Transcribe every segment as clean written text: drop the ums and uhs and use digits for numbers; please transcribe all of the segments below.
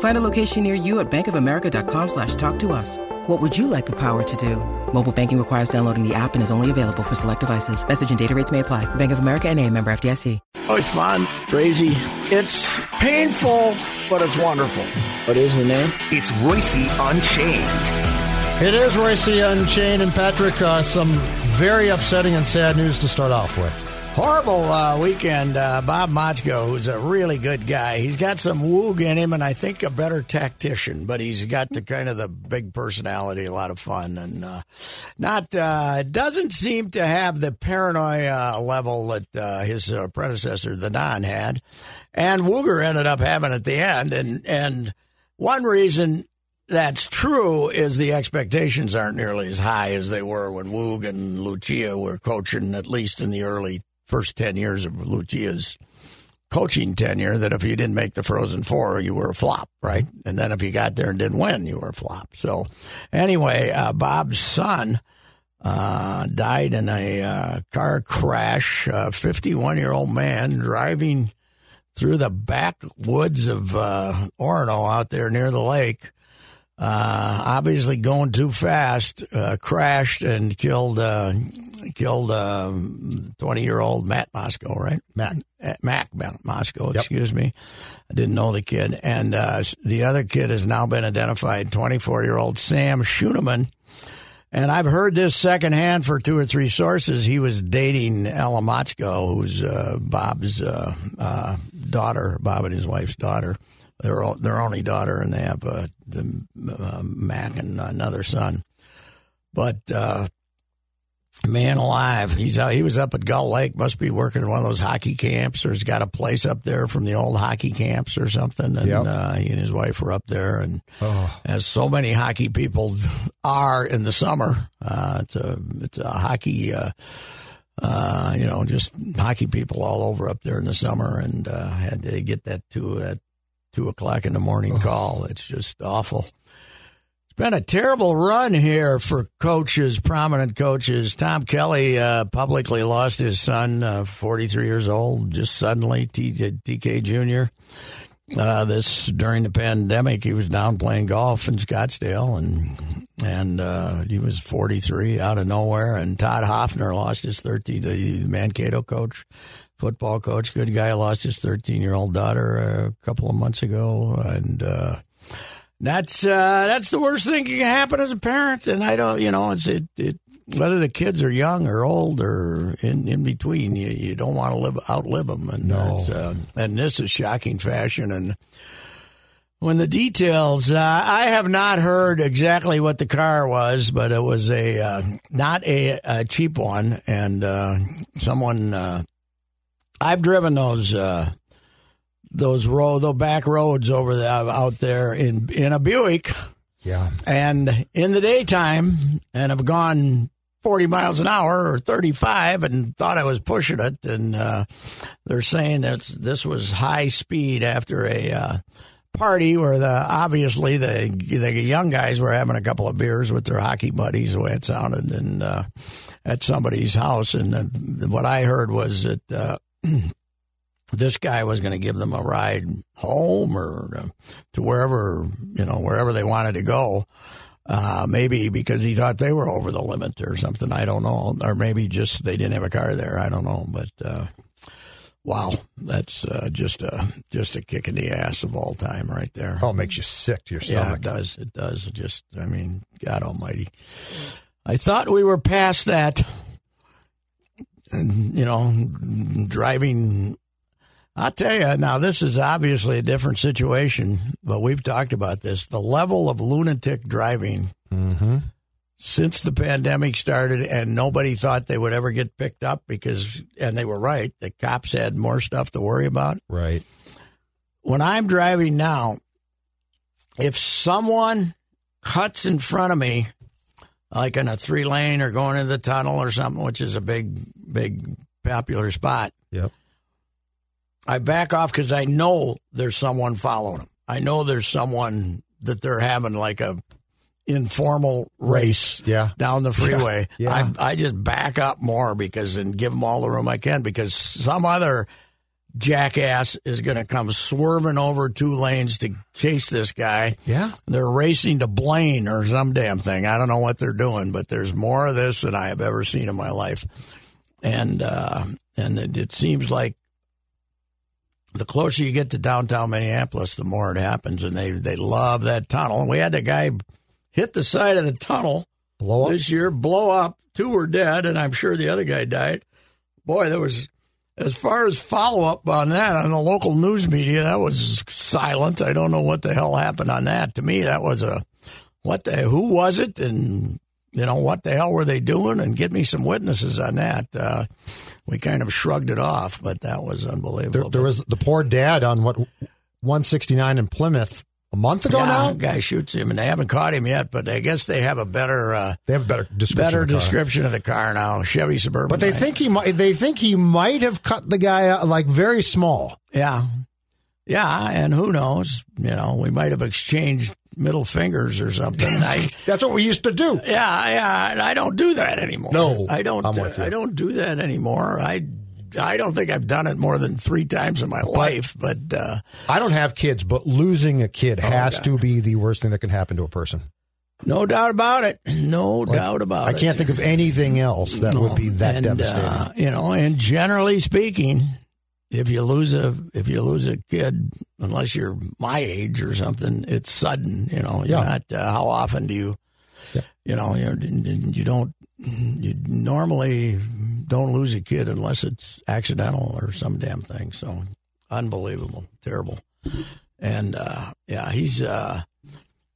Find a location near you at bankofamerica.com/talktous. What would you like the power to do? Mobile banking requires downloading the app and is only available for select devices. Message and data rates may apply. Bank of America N.A., member FDIC. Oh, it's fun. Crazy. It's painful, but it's wonderful. What is the name? It's Royce Unchained. It is Royce Unchained. And Patrick, some very upsetting and sad news to start off with. Horrible weekend. Bob Motzko, who's a really good guy, he's got some woog in him and I think a better tactician, but he's got the kind of the big personality, a lot of fun, and doesn't seem to have the paranoia level that his predecessor, the Don, had. And Wooger ended up having at the end. And one reason that's true is the expectations aren't nearly as high as they were when Woog and Lucia were coaching, at least in the early first 10 years of Lucia's coaching tenure, that if you didn't make the Frozen Four, you were a flop, right? And then if you got there and didn't win, you were a flop. So anyway, Bob's son died in a car crash, a 51-year-old man driving through the backwoods of Orono out there near the lake, obviously going too fast, crashed and killed 20-year-old Matt Motzko, right? Mac Motzko, excuse me. I didn't know the kid. And the other kid has now been identified, 24-year-old Sam Schooneman. And I've heard this secondhand for two or three sources. He was dating Ella Motzko, who's Bob's daughter, Bob and his wife's daughter. Their only daughter, and they have Mac and another son. But man alive, he was up at Gull Lake, must be working in one of those hockey camps, or he's got a place up there from the old hockey camps or something. And yep. He and his wife were up there, and as so many hockey people are in the summer, it's a hockey. Just hockey people all over up there in the summer, and had to get that to 2:00 in the morning call. It's just awful. It's been a terrible run here for coaches, prominent coaches. Tom Kelly publicly lost his son, 43 years old, just suddenly, TK Jr. During the pandemic, he was down playing golf in Scottsdale, and he was 43 out of nowhere. And Todd Hoffner lost his 13, the Mankato coach. Football coach, good guy, lost his 13-year-old daughter a couple of months ago, and that's the worst thing that can happen as a parent. And I don't, whether the kids are young or old or in between, you don't want to outlive them. And no. And this is shocking fashion. And when the details, I have not heard exactly what the car was, but it was not a cheap one, and someone. I've driven those back roads over there, out there in a Buick, and in the daytime, and I've gone 40 miles an hour or 35, and thought I was pushing it, and they're saying that this was high speed after a party where the young guys were having a couple of beers with their hockey buddies, the way it sounded, and at somebody's house, and what I heard was that. This guy was going to give them a ride home or to wherever they wanted to go, maybe because he thought they were over the limit or something. I don't know. Or maybe just they didn't have a car there. I don't know. But wow, that's just a kick in the ass of all time right there. Oh, it makes you sick to your stomach. Yeah, it does. It does. Just, I mean, God almighty. I thought we were past that. Driving I'll tell you, now this is obviously a different situation, but we've talked about this. The level of lunatic driving since the pandemic started, and nobody thought they would ever get picked up because, and they were right, the cops had more stuff to worry about. Right. When I'm driving now, if someone cuts in front of me, like in a three-lane or going into the tunnel or something, which is a big popular spot, yep, I back off because I know there's someone following them. I know there's someone that they're having like a informal race down the freeway. Yeah. I just back up more because and give them all the room I can, because some other jackass is going to come swerving over two lanes to chase this guy. Yeah. They're racing to Blaine or some damn thing. I don't know what they're doing, but there's more of this than I have ever seen in my life. And it seems like the closer you get to downtown Minneapolis, the more it happens, and they love that tunnel. We had the guy hit the side of the tunnel this year, blow up. Two were dead, and I'm sure the other guy died. Boy, there was, as far as follow-up on that, on the local news media, that was silent. I don't know what the hell happened on that. To me, that was a, who was it, and, you know, what the hell were they doing, and get me some witnesses on that. We kind of shrugged it off, but that was unbelievable. There was the poor dad on, 169 in Plymouth, a month ago now? Guy shoots him, and they haven't caught him yet, but I guess they have a better description of the car now. Chevy Suburban. But they think he might. They think he might have cut the guy out, like very small. Yeah, yeah, and who knows? You know, we might have exchanged middle fingers or something. That's what we used to do. Yeah, yeah. I don't do that anymore. No, I don't. I don't do that anymore. I don't think I've done it more than 3 times in my life, but I don't have kids, but losing a kid has to be the worst thing that can happen to a person. No doubt about it. I can't think of anything else that would be that devastating. You know, and generally speaking, if you lose a kid, unless you're my age or something, it's sudden. You know, you're not. How often do you? Yeah. You know, you don't. You normally don't lose a kid unless it's accidental or some damn thing. So unbelievable, terrible. And, yeah, he's, I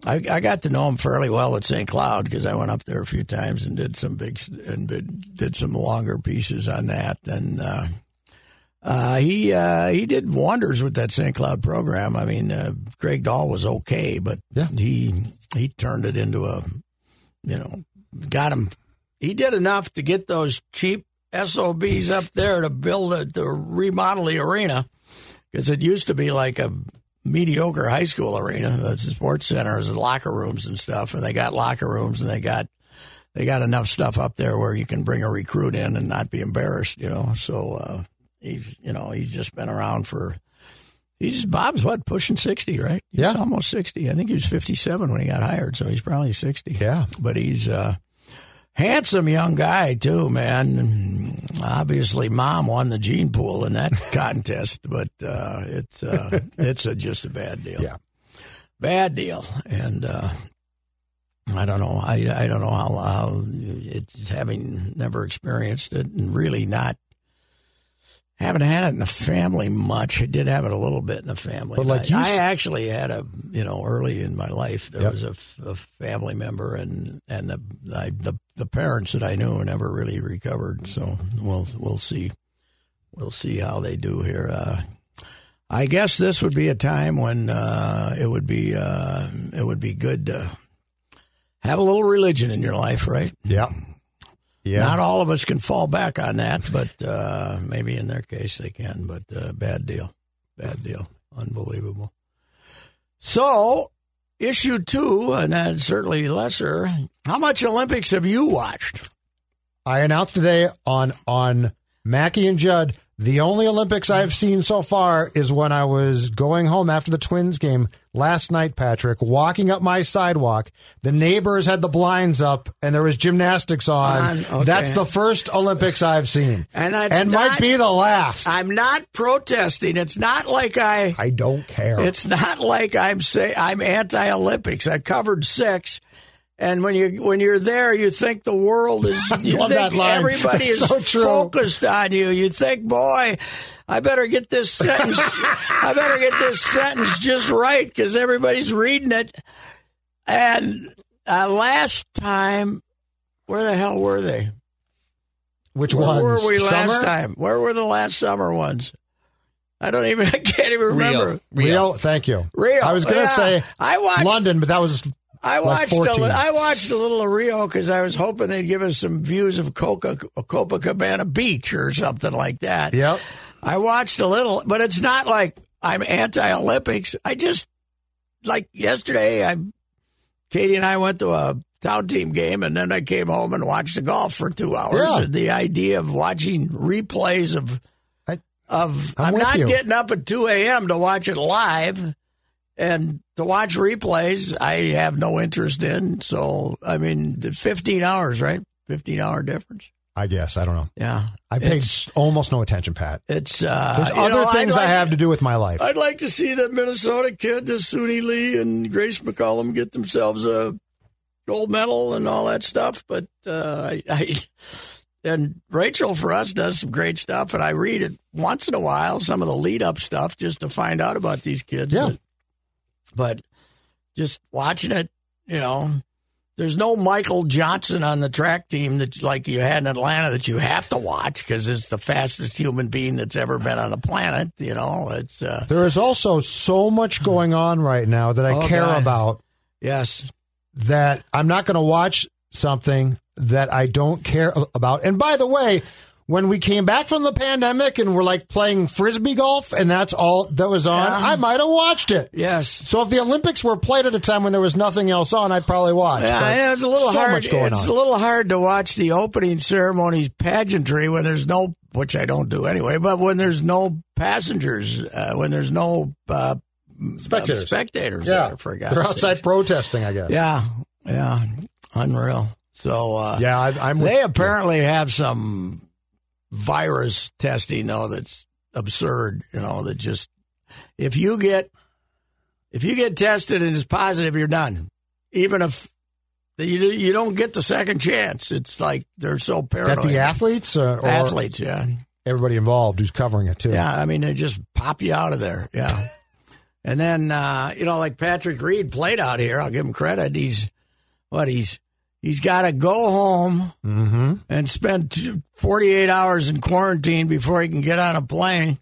got to know him fairly well at St. Cloud because I went up there a few times and did some did some longer pieces on that. And, he did wonders with that St. Cloud program. I mean, Craig Dahl was okay, but he turned it into a, you know, got him. He did enough to get those cheap SOBs up there to to remodel the arena, because it used to be like a mediocre high school arena. The sports centers and locker rooms and stuff, and they got locker rooms and they got enough stuff up there where you can bring a recruit in and not be embarrassed, you know. So he's just been around for. Bob's what, pushing 60, right? He's almost 60. I think he was 57 when he got hired, so he's probably 60. Yeah, but he's. Handsome young guy, too, man. Obviously, Mom won the gene pool in that contest, but it's just a bad deal. Yeah. Bad deal. And I don't know. I don't know how it's, having never experienced it and really not. Haven't had it in the family much. I did have it a little bit in the family. But like I actually had a, you know, early in my life, there was a family member, and the parents that I knew never really recovered. So we'll see how they do here. I guess this would be a time when it would be good to have a little religion in your life, right? Yeah. Yeah. Not all of us can fall back on that, but maybe in their case they can. But bad deal, unbelievable. So, issue 2, and that's certainly lesser. How much Olympics have you watched? I announced today on Mackey and Judd, the only Olympics I've seen so far is when I was going home after the Twins game last night, Patrick, walking up my sidewalk. The neighbors had the blinds up, and there was gymnastics on. Okay. That's the first Olympics I've seen. And might be the last. I'm not protesting. It's not like I don't care. It's not like I'm anti-Olympics. I covered 6. And when you're there, you think the world is. You think everybody is so focused on you. You think, boy, I better get this sentence just right because everybody's reading it. And last time, where the hell were they? Which ones? Where were we last time? Where were the last summer ones? I can't even remember. Rio, thank you. Rio. I was going to say London, but that was I watched a little of Rio because I was hoping they'd give us some views of Copacabana Beach or something like that. Yep. I watched a little, but it's not like I'm anti-Olympics. I just, like yesterday, Katie and I went to a town team game, and then I came home and watched the golf for 2 hours. Yeah. The idea of watching replays I'm not getting up at 2 a.m. to watch it live, and to watch replays, I have no interest in. So, I mean, 15 hours, right? 15-hour difference. I guess. I don't know. Yeah. I paid almost no attention, Pat. There's other things I have to do with my life. I'd like to see that Minnesota kid, this Suni Lee and Grace McCollum, get themselves a gold medal and all that stuff. But and Rachel, for us, does some great stuff. And I read it once in a while, some of the lead-up stuff, just to find out about these kids. Yeah. But just watching it, you know. There's no Michael Johnson on the track team that like you had in Atlanta that you have to watch because it's the fastest human being that's ever been on the planet. You know, it's there is also so much going on right now that I care about. Yes, that I'm not going to watch something that I don't care about. And by the way, when we came back from the pandemic and we're like playing frisbee golf and that's all that was on, I might have watched it. Yes. So if the Olympics were played at a time when there was nothing else on, I'd probably watch. Yeah, I know, it's a little hard. It's a little hard to watch the opening ceremonies pageantry when there's no, which I don't do anyway, but when there's no passengers, when there's no spectators. Yeah. There, for God's They're outside sake. Protesting, I guess. Yeah. Yeah. Unreal. So yeah, they apparently have some virus testing, though, that's absurd, you know, that just if you get tested and it's positive, you're done. Even if you don't get the second chance, it's like they're so paranoid. Is that the athletes? Athletes, yeah. Everybody involved who's covering it, too. Yeah, I mean, they just pop you out of there, yeah. And then, you know, like Patrick Reed played out here. I'll give him credit. He's got to go home and spend 48 hours in quarantine before he can get on a plane,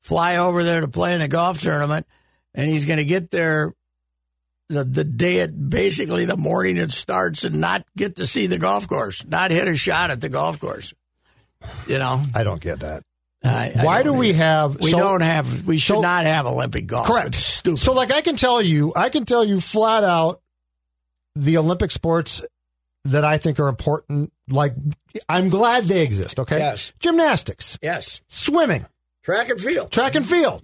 fly over there to play in a golf tournament, and he's going to get there the day basically the morning it starts and not get to see the golf course, not hit a shot at the golf course. You know? I don't get that. Why do we have? We should not have Olympic golf. Correct. It's stupid. So, like, I can tell you flat out the Olympic sports that I think are important, like, I'm glad they exist, okay? Yes. Gymnastics. Yes. Swimming. Track and field.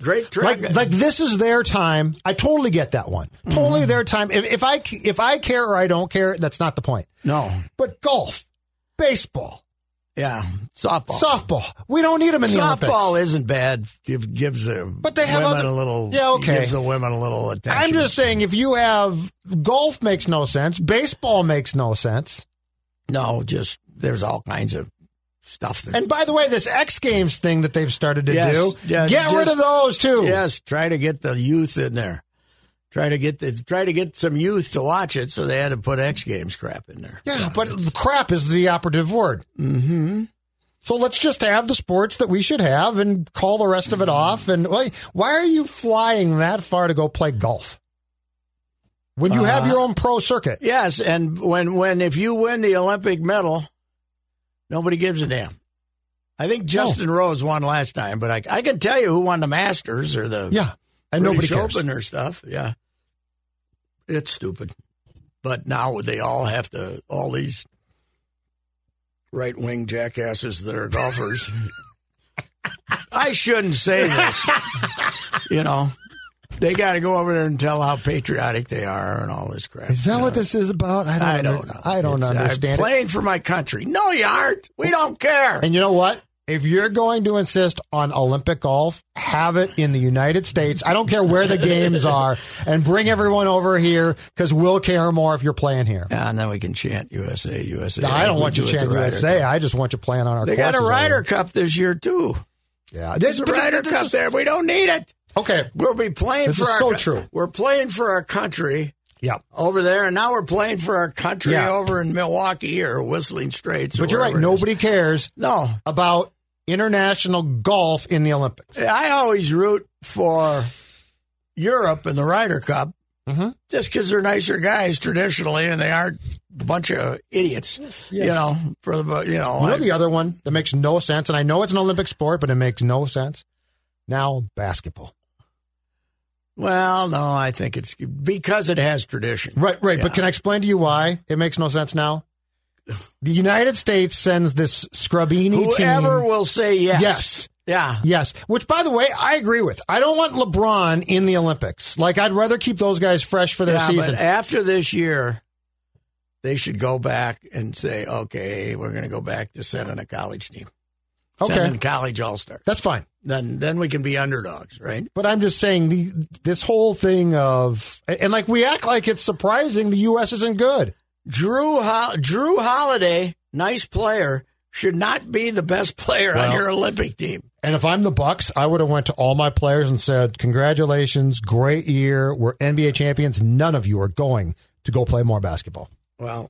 Great track. Like this is their time. I totally get that one. Totally their time. If I care or I don't care, that's not the point. No. But golf, baseball. Yeah. Softball. We don't need them in the Olympics. Softball isn't bad. Gives the women a little attention. I'm just saying, if you have golf makes no sense, baseball makes no sense. No, just there's all kinds of stuff. And by the way, this X Games thing that they've started to do, get rid of those too. Yes, try to get the youth in there. Try to get some youth to watch it, so they had to put X Games crap in there. Yeah, but crap is the operative word. Mm-hmm. So let's just have the sports that we should have and call the rest of it off. And why are you flying that far to go play golf when you have your own pro circuit? Yes, and when if you win the Olympic medal, nobody gives a damn. I think Justin Rose won last time, but I can tell you who won the Masters or the and British nobody Open or stuff. Yeah. It's stupid. But now they all have to, all these right-wing jackasses that are golfers. I shouldn't say this. You know, they got to go over there and tell how patriotic they are and all this crap. Is that what this is about? I don't understand. I'm playing for my country. No, you aren't. We don't care. And you know what? If you're going to insist on Olympic golf, have it in the United States. I don't care where the games are, and bring everyone over here because we'll care more if you're playing here. And then we can chant USA, USA. No, I don't want you chanting USA. I just want you playing on our courses. They got a Ryder Cup this year, too. Yeah, there's a Ryder Cup there. We don't need it. Okay. We'll be playing for our country. This is so true. We're playing for our country over there, and now we're playing for our country over in Milwaukee or Whistling Straits. But you're right. Nobody cares about international golf in the Olympics. I always root for Europe in the Ryder Cup just because they're nicer guys traditionally, and they aren't a bunch of idiots, you know. For the the other one that makes no sense, and I know it's an Olympic sport, but it makes no sense. Now, basketball. Well, no, I think it's because it has tradition. Right. Yeah. But can I explain to you why it makes no sense now? The United States sends this Scrabini team. Whoever will say yes. Yes. Yeah. Yes. Which, by the way, I agree with. I don't want LeBron in the Olympics. Like, I'd rather keep those guys fresh for their season. But after this year, they should go back and say, okay, we're going to go back to sending a college team. Okay. Sending college all-stars. That's fine. Then we can be underdogs, right? But I'm just saying this whole thing of... And, like, we act like it's surprising the U.S. isn't good. Drew Holiday, nice player, should not be the best player on your Olympic team. And if I'm the Bucks, I would have went to all my players and said, congratulations, great year, we're NBA champions, none of you are going to go play more basketball. Well...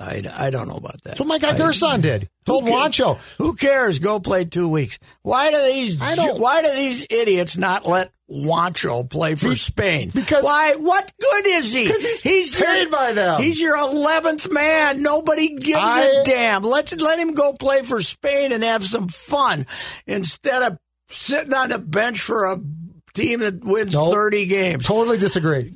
I don't know about that. So my guy Gersson did. Told Juancho. Who cares? Go play 2 weeks. Why do these idiots not let Juancho play for Spain? Because why? What good is he? Because he's paid by them. He's your 11th man. Nobody gives a damn. Let him go play for Spain and have some fun instead of sitting on the bench for a team that wins 30 games. Totally disagree.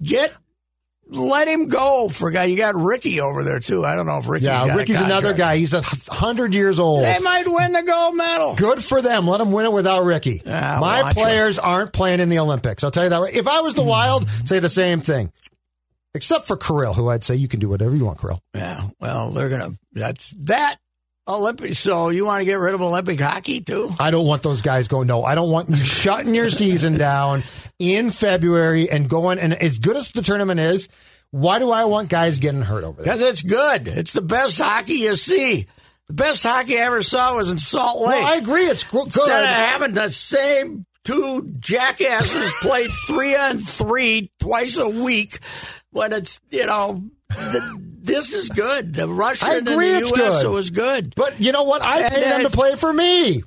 Let him go. You got Ricky over there, too. I don't know if Ricky's got Ricky's a another guy. He's 100 years old. They might win the gold medal. Good for them. Let them win it without Ricky. My players aren't playing in the Olympics. I'll tell you that. If I was the Wild, say the same thing. Except for Kirill, who I'd say you can do whatever you want, Kirill. Yeah, well, they're going to. That's Olympic. So you want to get rid of Olympic hockey, too? I don't want those guys going. No, I don't want you shutting your season down in February and going. And as good as the tournament is, why do I want guys getting hurt over there? Because it's good. It's the best hockey you see. The best hockey I ever saw was in Salt Lake. Well, I agree. It's good. Instead of having the same two jackasses play 3-on-3 twice a week when it's, this is good. The Russian and the U.S. was good. But you know what? I paid them to play for me.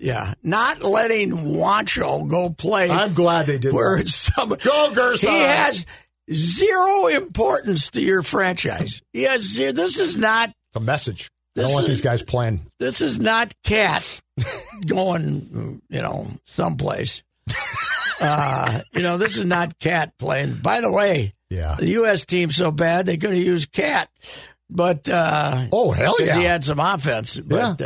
Yeah. Not letting Juancho go play. I'm glad they did. Go, Gersson. He has zero importance to your franchise. This is not. It's a message. I don't want these guys playing. This is not Cat going, someplace. This is not Cat playing. By the way. Yeah, the U.S. team's so bad they could have used Cat, but hell yeah, he had some offense. But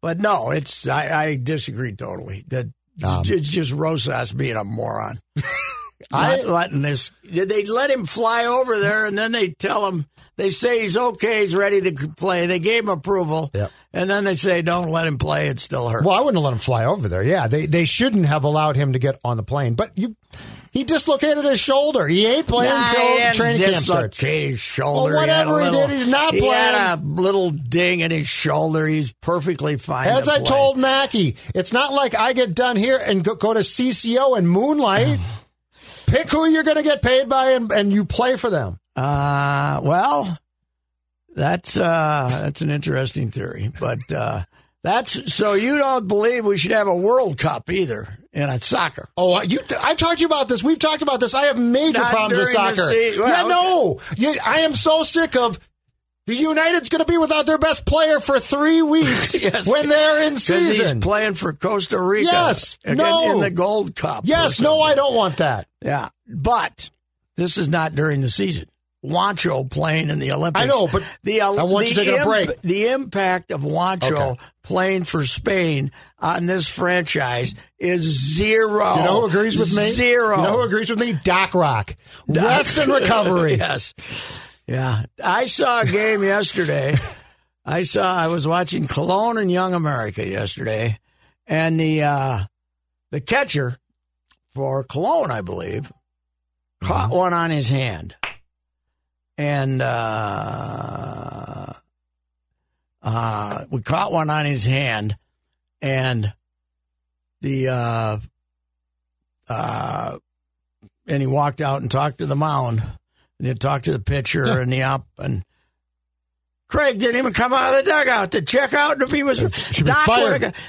but no, it's I disagree totally. That it's just Rosas being a moron. Not letting this. They let him fly over there, and then they tell him. They say he's okay, he's ready to play. They gave him approval, and then they say, don't let him play, it still hurts. Well, I wouldn't have let him fly over there. Yeah, they shouldn't have allowed him to get on the plane. But he dislocated his shoulder. He ain't playing until training camp starts. Dislocated his shoulder. Well, whatever he did, he's not playing. He had a little ding in his shoulder. He's perfectly fine. As I told Mackey, it's not like I get done here and go to CCO and moonlight. Pick who you're going to get paid by and you play for them. That's an interesting theory, but so you don't believe we should have a World Cup either in soccer? Oh, I've talked to you about this. We've talked about this. I have major problems with soccer. I am so sick of the United's going to be without their best player for 3 weeks when they're in season. Because he's playing for Costa Rica. Yes, in the Gold Cup. Yes, no, I don't want that. Yeah, but this is not during the season. Juancho playing in the Olympics. I know, but I want you to take a break. The impact of Juancho playing for Spain on this franchise is zero. You know who agrees with me? Zero. You know who agrees with me? Doc Rock. Rest and recovery. Yes. Yeah. I saw a game yesterday. I was watching Cologne and Young America yesterday, and the catcher for Cologne, I believe, caught one on his hand. And we caught one on his hand, and the and he walked out and talked to the mound, and he talked to the pitcher and the op, and Craig didn't even come out of the dugout to check out if he was.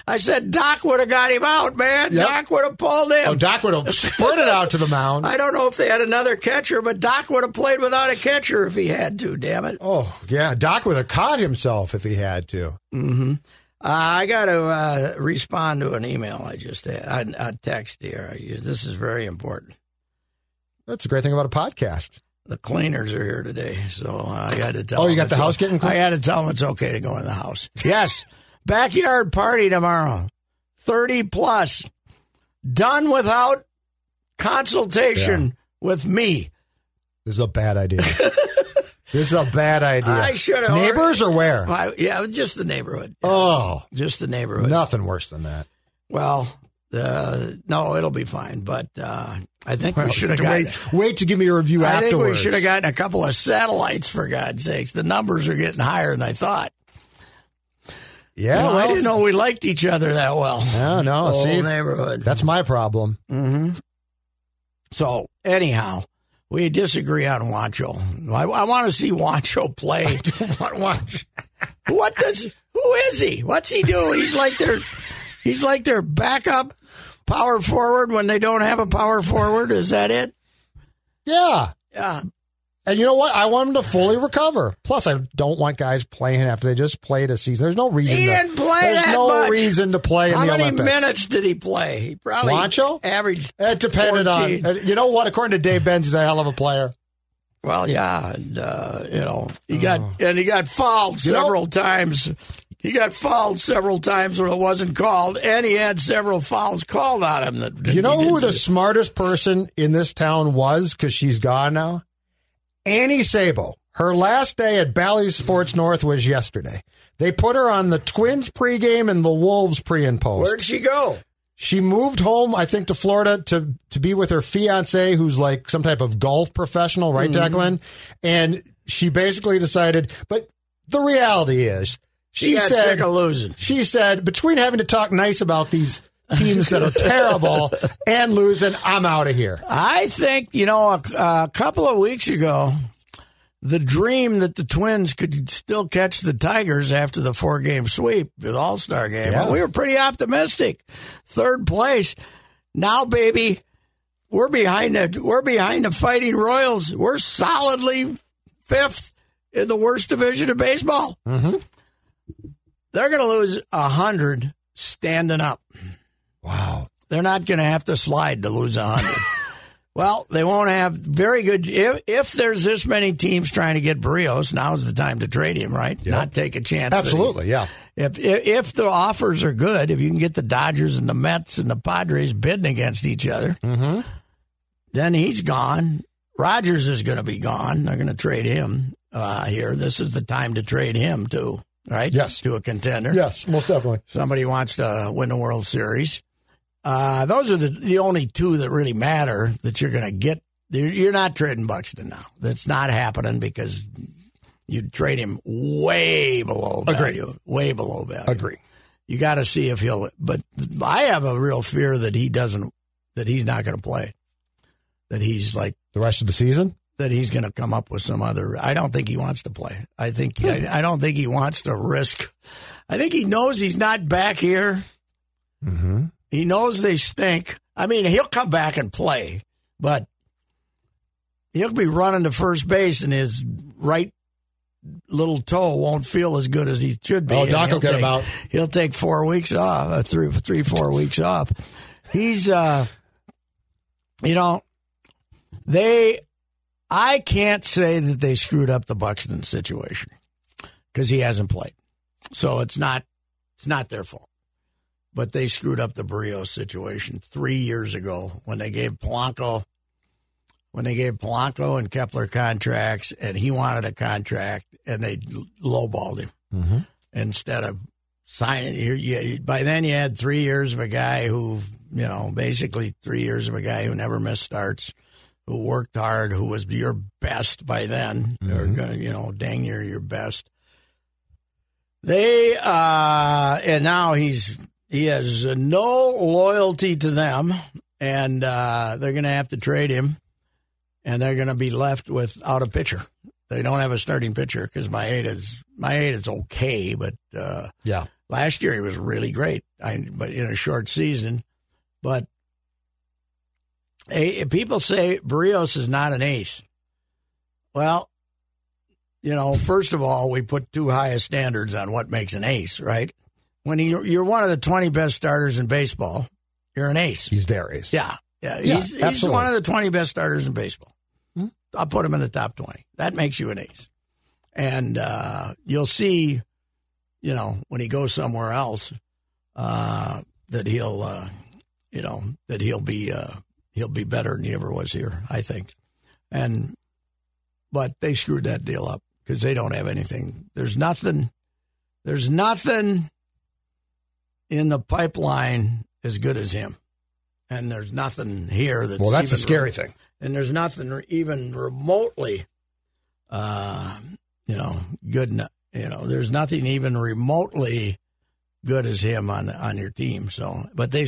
I said, Doc would have got him out, man. Yep. Doc would have pulled him. Oh, Doc would have sprinted out to the mound. I don't know if they had another catcher, but Doc would have played without a catcher if he had to, damn it. Oh, yeah. Doc would have caught himself if he had to. Mm-hmm. I got to respond to an email I just had. I text here. This is very important. That's the great thing about a podcast. The cleaners are here today, so I had to tell them. Oh, you got the house getting clean? I had to tell them it's okay to go in the house. Yes. Backyard party tomorrow. 30+. Done without consultation with me. This is a bad idea. This is a bad idea. I should have. Neighbors or where? Yeah, just the neighborhood. Yeah. Oh. Just the neighborhood. Nothing worse than that. Well, no, it'll be fine, but I think we should have gotten... Wait to give me a review afterwards. I think we should have gotten a couple of satellites, for God's sakes. The numbers are getting higher than I thought. Yeah, well, I didn't know we liked each other that well. Yeah, no, see, whole neighborhood. That's my problem. Mm-hmm. So, anyhow... We disagree on Juancho. I want to see Juancho play. I don't want Juancho. Who is he? What's he do? He's like their backup power forward when they don't have a power forward. Is that it? Yeah. Yeah. And you know what? I want him to fully recover. Plus, I don't want guys playing after they just played a season. There's no reason. He didn't play that much. There's no reason to play in the Olympics. How many minutes did he play? He probably averaged 14. It depended on. You know what? According to Dave Benz, he's a hell of a player. Well, yeah, and he got fouled several times. He got fouled several times when it wasn't called, and he had several fouls called on him. You know who the smartest person in this town was? Because she's gone now. Annie Sable, her last day at Bally's Sports North was yesterday. They put her on the Twins pregame and the Wolves pre and post. Where'd she go? She moved home, I think, to Florida to be with her fiancé, who's like some type of golf professional, right, Declan? And she basically decided, but the reality is, she got sick of losing. She said, between having to talk nice about these teams that are terrible and losing, I'm out of here. I think, you know, a couple of weeks ago, the dream that the Twins could still catch the Tigers after the 4-game sweep, the All-Star game, yeah. We were pretty optimistic. Third place. Now, baby, we're behind the Fighting Royals. We're solidly fifth in the worst division of baseball. Mm-hmm. They're going to lose 100 standing up. Wow. They're not going to have to slide to lose 100. Well, they won't have very good... If there's this many teams trying to get Berrios, now's the time to trade him, right? Yep. Not take a chance. Absolutely, yeah. If the offers are good, if you can get the Dodgers and the Mets and the Padres bidding against each other, then he's gone. Rogers is going to be gone. They're going to trade him here. This is the time to trade him, too, right? Yes. To a contender. Yes, most definitely. Somebody wants to win the World Series. Those are the only two that really matter that you're going to get. You're not trading Buxton now. That's not happening because you'd trade him way below value. Agree. Way below value. Agree. You got to see if he'll. But I have a real fear that he doesn't. That he's not going to play. That he's like the rest of the season. That he's going to come up with some other. I don't think he wants to play. I don't think he wants to risk. I think he knows he's not back here. Mm-hmm. He knows they stink. I mean, he'll come back and play, but he'll be running to first base, and his right little toe won't feel as good as he should be. Oh, Doc will get him out. He'll take 4 weeks off, 4 weeks off. He's, you know, I can't say that they screwed up the Buxton situation because he hasn't played. So it's not their fault. But they screwed up the Berrios situation 3 years ago when they gave Polanco and Kepler contracts, and he wanted a contract, and they lowballed him instead of signing. By then, you had 3 years of a guy who, you know, basically 3 years of a guy who never missed starts, who worked hard, who was your best by then, or you know, dang near your best. And now he's He has no loyalty to them, and they're going to have to trade him, and they're going to be left without a pitcher. They don't have a starting pitcher because Maeda's okay, but yeah, last year he was really great. But in a short season, but people say Berrios is not an ace. Well, you know, first of all, we put too high of standards on what makes an ace, right? When you're one of the 20 best starters in baseball, you're an ace. He's their ace. Yeah, he's one of the 20 best starters in baseball. I'll put him in the top 20. That makes you an ace. And you'll see, you know, when he goes somewhere else, that he'll be better than he ever was here, I think. But they screwed that deal up because they don't have anything. There's nothing in the pipeline as good as him. And there's nothing here that's... Well, that's the scary thing. And there's nothing even remotely, good. There's nothing even remotely good as him on your team. So, but they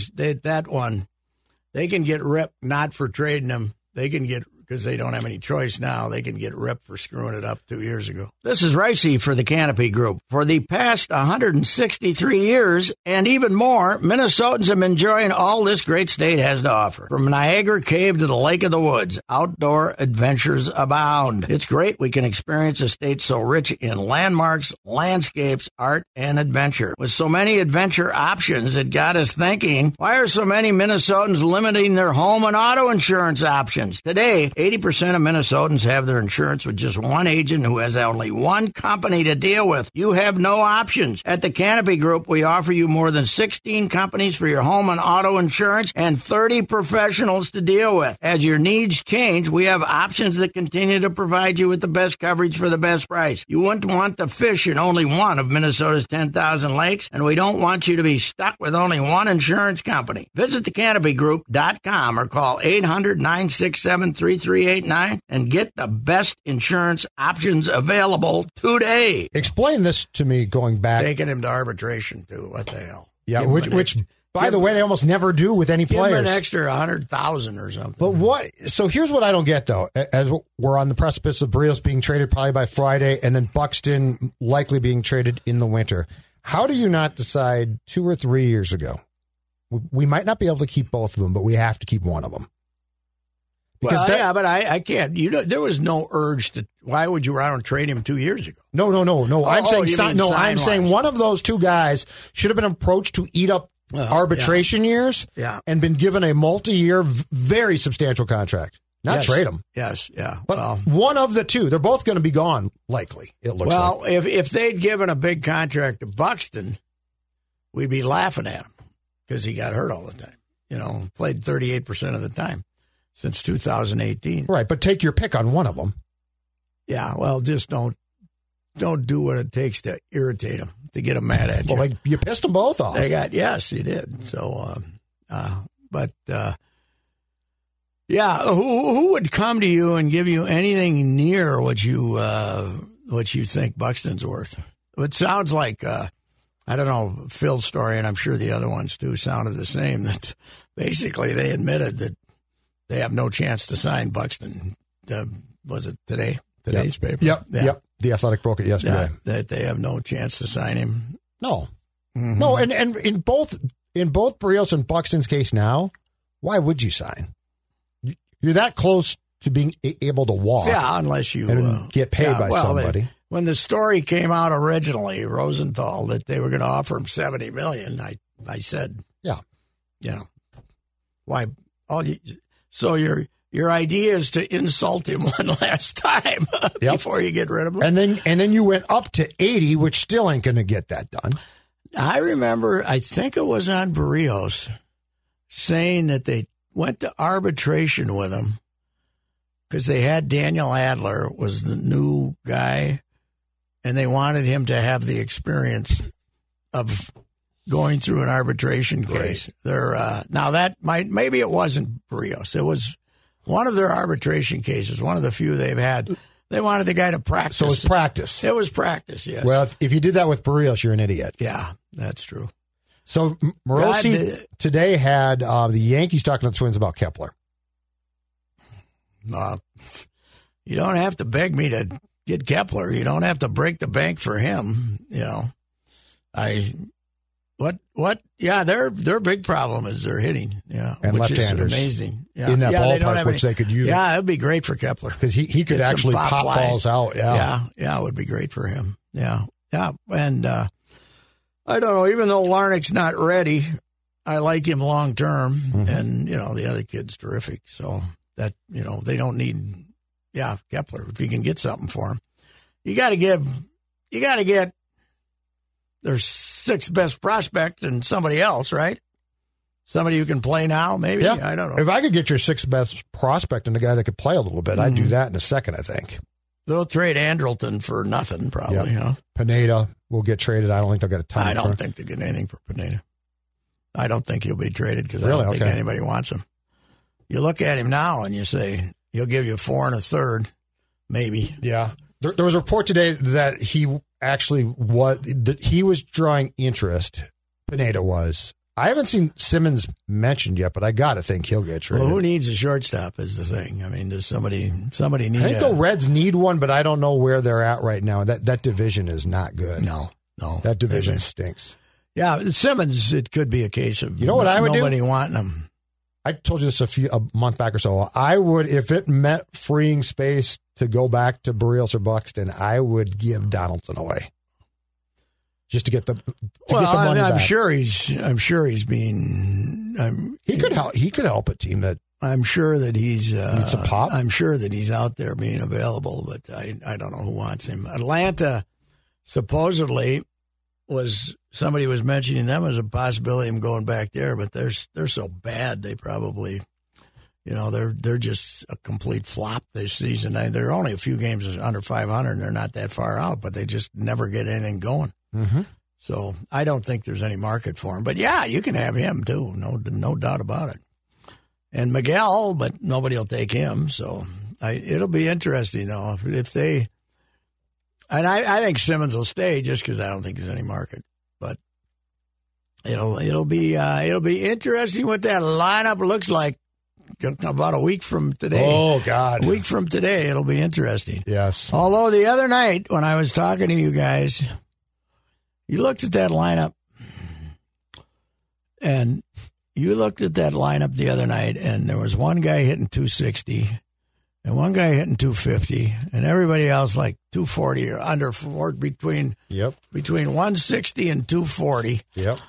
can get ripped not for trading him. They can get, because they don't have any choice now, they can get ripped for screwing it up 2 years ago. This is Ricey for the Canopy Group. For the past 163 years and even more, Minnesotans have been enjoying all this great state has to offer. From Niagara Cave to the Lake of the Woods, outdoor adventures abound. It's great we can experience a state so rich in landmarks, landscapes, art, and adventure. With so many adventure options, it got us thinking, why are so many Minnesotans limiting their home and auto insurance options? Today, 80% of Minnesotans have their insurance with just one agent who has only one company to deal with. You have no options. At the Canopy Group, we offer you more than 16 companies for your home and auto insurance and 30 professionals to deal with. As your needs change, we have options that continue to provide you with the best coverage for the best price. You wouldn't want to fish in only one of Minnesota's 10,000 lakes, and we don't want you to be stuck with only one insurance company. Visit thecanopygroup.com or call 800-967-3333. 389 and get the best insurance options available today. Explain this to me, going back. Taking him to arbitration, too. What the hell? Yeah, which, by the way, they almost never do with any players. Give him an extra $100,000 or something. But what? So here's what I don't get, though. As we're on the precipice of Berrios being traded probably by Friday and then Buxton likely being traded in the winter. How do you not decide 2 or 3 years ago? We might not be able to keep both of them, but we have to keep one of them. Because but I can't. You know, there was no urge to. Why would you run and trade him 2 years ago? No. I'm saying one of those two guys should have been approached to eat up arbitration years and been given a multi-year, very substantial contract. Trade him. Yes, yeah. But one of the two, they're both going to be gone. Likely, it looks. Well, like. if they'd given a big contract to Buxton, we'd be laughing at him because he got hurt all the time. You know, played 38% of the time. Since 2018. Right, but take your pick on one of them. Yeah, well, just don't do what it takes to irritate them, to get them mad at you. Well, like, you pissed them both off. Yes, you did. So, who would come to you and give you anything near what you think Buxton's worth? It sounds like, I don't know, Phil's story, and I'm sure the other ones too, sounded the same, that basically they admitted that they have no chance to sign Buxton. Was it today? Today's paper? Yep. The Athletic broke it yesterday. That they have no chance to sign him. No. Mm-hmm. No, and in both Berrios and Buxton's case now, why would you sign? You're that close to being able to walk. Yeah, unless you get paid by somebody. When the story came out originally, Rosenthal, that they were going to offer him $70 million, I said, why? So your idea is to insult him one last time before you get rid of him, and then you went up to 80, which still ain't going to get that done. I remember, I think it was on Berrios, saying that they went to arbitration with him because they had Daniel Adler was the new guy, and they wanted him to have the experience of going through an arbitration case. There now that maybe it wasn't Berrios. It was one of their arbitration cases, one of the few they've had. They wanted the guy to practice. So it was practice. Yes. Well, if you did that with Berrios, you're an idiot. Yeah, that's true. So Morosi today had the Yankees talking to the Twins about Kepler. You don't have to beg me to get Kepler. You don't have to break the bank for him. You know, Yeah, their big problem is their hitting. Yeah, and which left-handers, is amazing. Yeah. In that ballpark, which they could use. Yeah, it'd be great for Kepler because he could actually pop balls out. Yeah, it would be great for him. Yeah, and I don't know. Even though Larnick's not ready, I like him long term, and you know the other kid's terrific. So that you know they don't need. Yeah, Kepler. If you can get something for him, you got to get their sixth best prospect and somebody else, right? Somebody who can play now, maybe. Yeah. I don't know. If I could get your sixth best prospect and a guy that could play a little bit, I'd do that in a second. I think they'll trade Andrelton for nothing, probably. Yep. You know, Pineda will get traded. I don't think they'll get a ton. I don't think they get anything for Pineda. I don't think he'll be traded because I don't think anybody wants him. You look at him now and you say. He'll give you 4 1/3, maybe. Yeah. There was a report today that he was drawing interest. Pineda was. I haven't seen Simmons mentioned yet, but I got to think he'll get traded. Well, who needs a shortstop is the thing. I mean, does somebody need? I think the Reds need one, but I don't know where they're at right now. That division is not good. No. That division stinks. Yeah, Simmons. It could be a case of what I would do. Nobody wanting him. I told you this a month back or so. I would, if it meant freeing space to go back to Berrios or Buxton, I would give Donaldson away just to get the money back. He could help a team that. I'm sure that he's. Needs a pop. I'm sure that he's out there being available, but I don't know who wants him. Atlanta supposedly was. Somebody was mentioning them as a possibility of him going back there, but they're so bad they probably, they're just a complete flop this season. They're only a few games under 500, and they're not that far out, but they just never get anything going. Mm-hmm. So I don't think there's any market for him. But, yeah, you can have him, too, no doubt about it. And Miguel, but nobody will take him. So it'll be interesting, though, if they – and I think Simmons will stay just because I don't think there's any market. But it'll be interesting what that lineup looks like about a week from today. Oh God, a week from today it'll be interesting. Yes. Although the other night when I was talking to you guys, you looked at that lineup, and there was one guy hitting 260, and one guy hitting 250, and everybody else like 240 or under four between 160 and 240. Yep.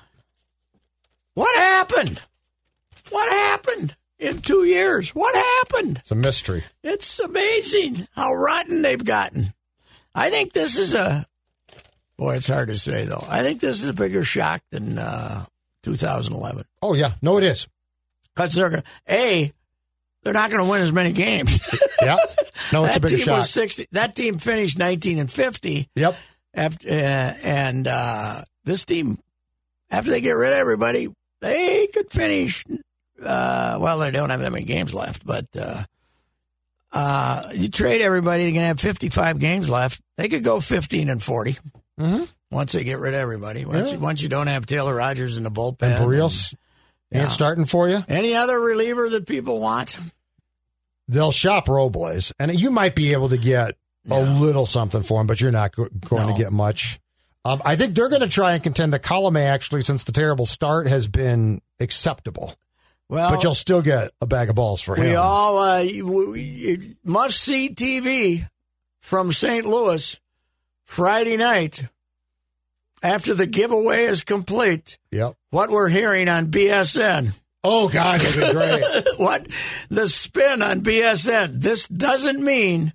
What happened in 2 years? What happened? It's a mystery. It's amazing how rotten they've gotten. I think this is it's hard to say though. I think this is a bigger shock than 2011. Oh yeah, no, it is. Because they're not going to win as many games. Yeah. No, it's a bigger shock. That team finished 19-50. Yep. After, this team, after they get rid of everybody, they could finish. Well, they don't have that many games left, but you trade everybody, they're going to have 55 games left. They could go 15-40 once they get rid of everybody. Once you don't have Taylor Rogers in the bullpen. And Berrios. Yeah. And starting for you? Any other reliever that people want? They'll shop Robles. And you might be able to get a little something for him, but you're not going to get much. I think they're going to try and contend that Colomé, actually, since the terrible start, has been acceptable. Well, but you'll still get a bag of balls for him. We all must-see TV from St. Louis Friday night. After the giveaway is complete, what we're hearing on BSN. Oh, God, it'd be great. What? The spin on BSN. This doesn't mean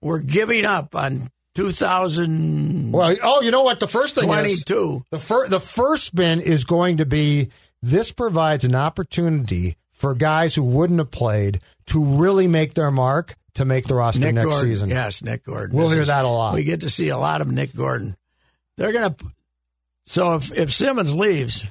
we're giving up on 2000. Well, you know what? The first thing is. The first spin is going to be this provides an opportunity for guys who wouldn't have played to really make their mark to make the roster next season. Yes, Nick Gordon. We'll hear that a lot. We get to see a lot of Nick Gordon. They're going to. So if Simmons leaves,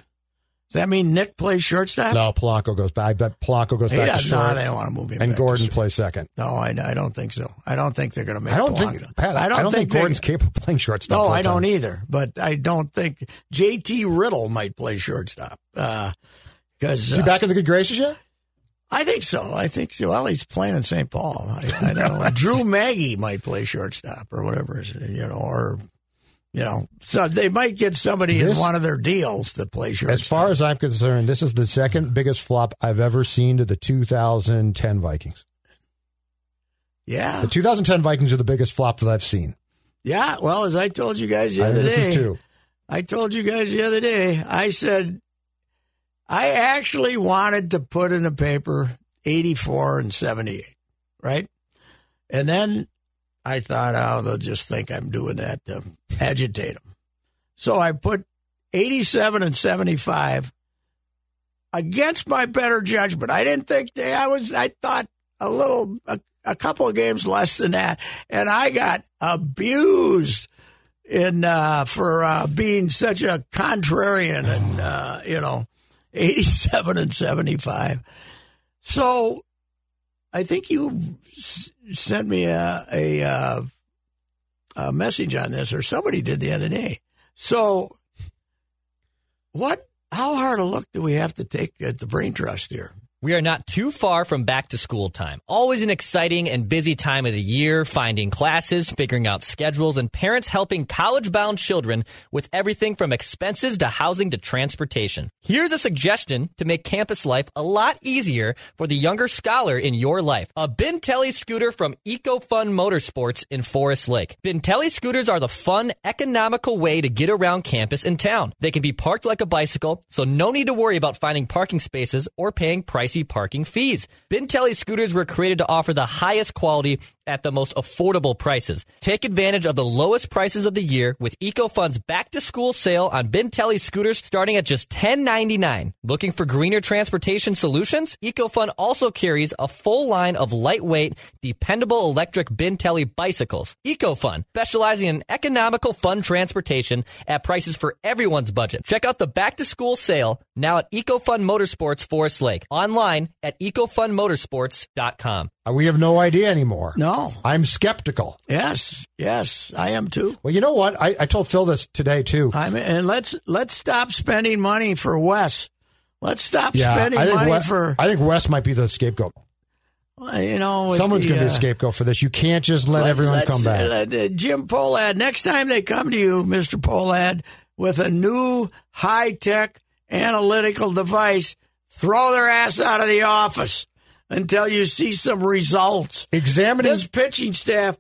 Does that mean Nick plays shortstop? No, Polanco goes back. I bet Polanco goes back to short. No, they don't want to move him. And Gordon plays second. No, I don't think so. I don't think they're going to make Polanco. Pat, I don't think Gordon's capable of playing shortstop. No, I don't either. But I don't think J.T. Riddle might play shortstop. Is he back in the good graces yet? I think so. I think so. Well, he's playing in St. Paul. I don't know. Drew Maggie might play shortstop or whatever, so they might get somebody in one of their deals to play shortstop. As far as I'm concerned, this is the second biggest flop I've ever seen to the 2010 Vikings. Yeah. The 2010 Vikings are the biggest flop that I've seen. Yeah. Well, as I told you guys the other day, I said, I actually wanted to put in the paper 84 and 78, right? And then I thought, they'll just think I'm doing that to agitate them. So I put 87 and 75 against my better judgment. I didn't think I thought a couple of games less than that, and I got abused for being such a contrarian and 87 and 75. So I think you sent me a message on this, or somebody did the other day. So how hard a look do we have to take at the brain trust here? We are not too far from back to school time. Always an exciting and busy time of the year, finding classes, figuring out schedules, and parents helping college-bound children with everything from expenses to housing to transportation. Here's a suggestion to make campus life a lot easier for the younger scholar in your life. A Bintelli scooter from EcoFun Motorsports in Forest Lake. Bintelli scooters are the fun, economical way to get around campus and town. They can be parked like a bicycle, so no need to worry about finding parking spaces or paying prices. Parking fees. Bintelli scooters were created to offer the highest quality at the most affordable prices. Take advantage of the lowest prices of the year with EcoFund's back-to-school sale on Bintelli scooters starting at just $10.99. Looking for greener transportation solutions? EcoFund also carries a full line of lightweight, dependable electric Bintelli bicycles. EcoFund, specializing in economical, fun transportation at prices for everyone's budget. Check out the back-to-school sale now at EcoFund Motorsports Forest Lake. Online at EcoFundMotorsports.com. We have no idea anymore. No. I'm skeptical. Yes, I am too. Well, you know what? I told Phil this today too. And let's stop spending money for Wes. Let's stop spending money for... I think Wes might be the scapegoat. Well, someone's going to be a scapegoat for this. You can't just let everyone come back. Jim Polad, next time they come to you, Mr. Polad, with a new high-tech analytical device, throw their ass out of the office. Until you see some results. Examining this pitching staff,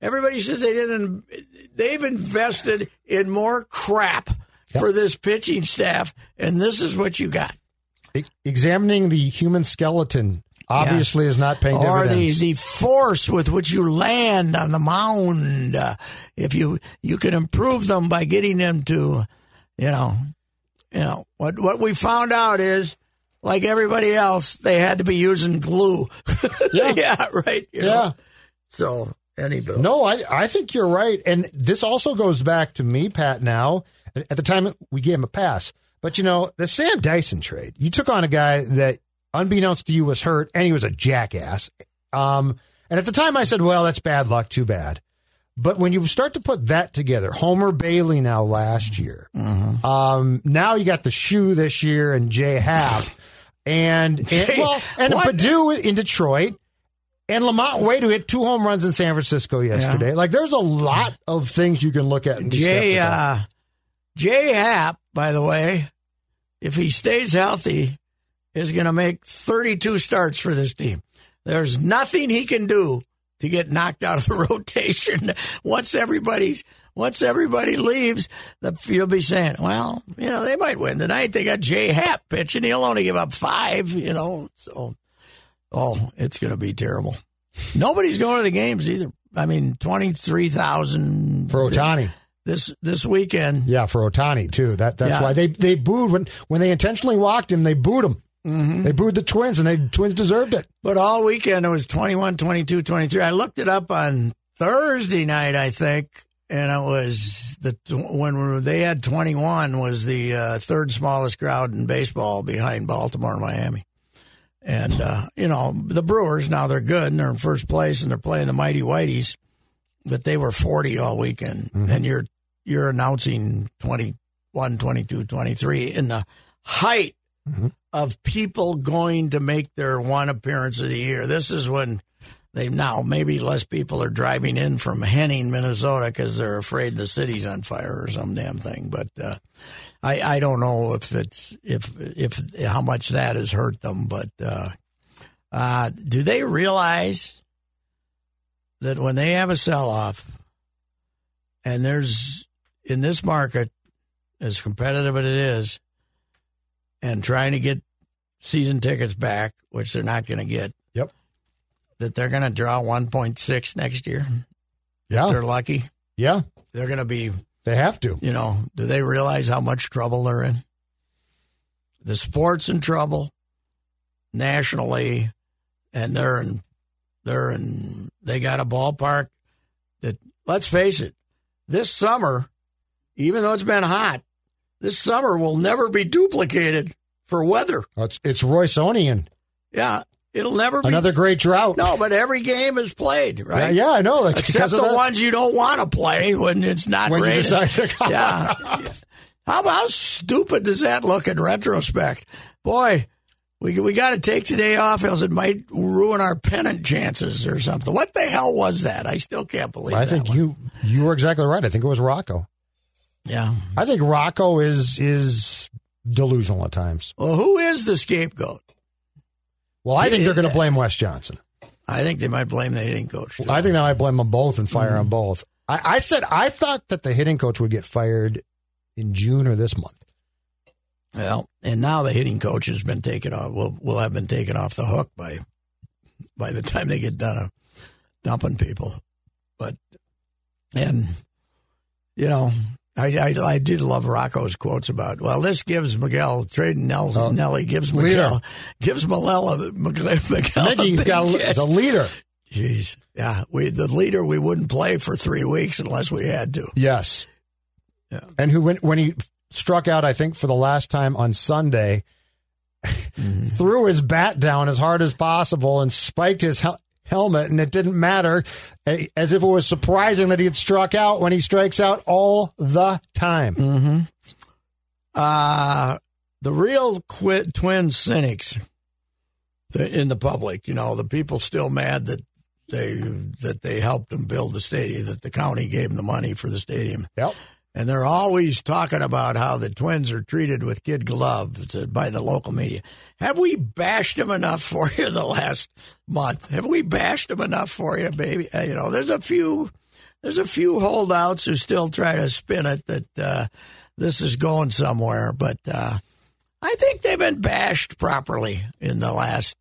everybody says they've invested in more crap for this pitching staff, and this is what you got. Examining the human skeleton obviously is not paying dividends. Or the force with which you land on the mound. If you can improve them by getting them to, what we found out is, like everybody else, they had to be using glue. Yeah, right. You know? So, anyway. No, I think you're right. And this also goes back to me, Pat, now. At the time, we gave him a pass. But, the Sam Dyson trade, you took on a guy that, unbeknownst to you, was hurt, and he was a jackass. And at the time, I said, well, that's bad luck, too bad. But when you start to put that together, Homer Bailey now last year, now you got the shoe this year and Jay Happ. And Perdue in Detroit, and Lamont Wade, who hit 2 home runs in San Francisco yesterday. Yeah. There's a lot of things you can look at. And Jay Happ, by the way, if he stays healthy, is going to make 32 starts for this team. There's nothing he can do to get knocked out of the rotation. Once everybody leaves, you'll be saying, well, they might win tonight. They got Jay Happ pitching. He'll only give up 5, So, it's going to be terrible. Nobody's going to the games either. 23,000 for Ohtani this weekend. Yeah, for Ohtani too. That's why they booed when they intentionally walked him. They booed him. Mm-hmm. They booed the Twins, and the Twins deserved it. But all weekend, it was 21, 22, 23. I looked it up on Thursday night, I think, And it was when they had 21 was the third smallest crowd in baseball behind Baltimore and Miami. And, you know, the Brewers, now they're good and they're in first place and they're playing the Mighty Whiteys, but they were 40 all weekend. Mm-hmm. And you're announcing 21, 22, 23 in the height mm-hmm. of people going to make their one appearance of the year. This is when they now maybe less people are driving in from Henning, Minnesota, because they're afraid the city's on fire or some damn thing. But I don't know if it's if how much that has hurt them. But do they realize that when they have a sell-off and there's in this market as competitive as it is, and trying to get season tickets back, which they're not going to get, yep, that they're going to draw 1.6 next year? Yeah. If they're lucky. Yeah. They're going to be. They have to. You know, do they realize how much trouble they're in? The sport's in trouble nationally, and they got a ballpark that, let's face it, this summer, even though it's been hot, this summer will never be duplicated for weather. It's Roysonian. Yeah, it'll never be. Another great drought. No, but every game is played, right? Yeah, I know. Except the ones you don't want to play when it's not raining. When you decide to come. Yeah. How stupid does that look in retrospect? Boy, we got to take today off, else it might ruin our pennant chances or something. What the hell was that? I still can't believe that. I think you were exactly right. I think it was Rocco. Yeah. I think Rocco is delusional at times. Well, who is the scapegoat? Well, I think they're going to blame Wes Johnson. I think they might blame the hitting coach. Too. I think they might blame them both and fire on both. I thought that the hitting coach would get fired in June or this month. Well, and now the hitting coach has been taken off. Will have been taken off the hook by the time they get done dumping people. But, and, you know, I did love Rocco's quotes about, well, this gives Miguel, trading Nelly gives Miguel, leader. Gives Miguel a big chance. The leader. Jeez. Yeah. The leader we wouldn't play for 3 weeks unless we had to. Yes. Yeah. And who, when he struck out, I think, for the last time on Sunday, threw his bat down as hard as possible and spiked his helmet, and it didn't matter, as if it was surprising that he had struck out when he strikes out all the time. Mm-hmm. The real twin cynics in the public, you know, the people still mad that they helped them build the stadium, that the county gave them the money for the stadium. Yep. And they're always talking about how the Twins are treated with kid gloves by the local media. Have we bashed them enough for you the last month? Have we bashed them enough for you, baby? You know, there's a few holdouts who still try to spin it that this is going somewhere. But I think they've been bashed properly in the last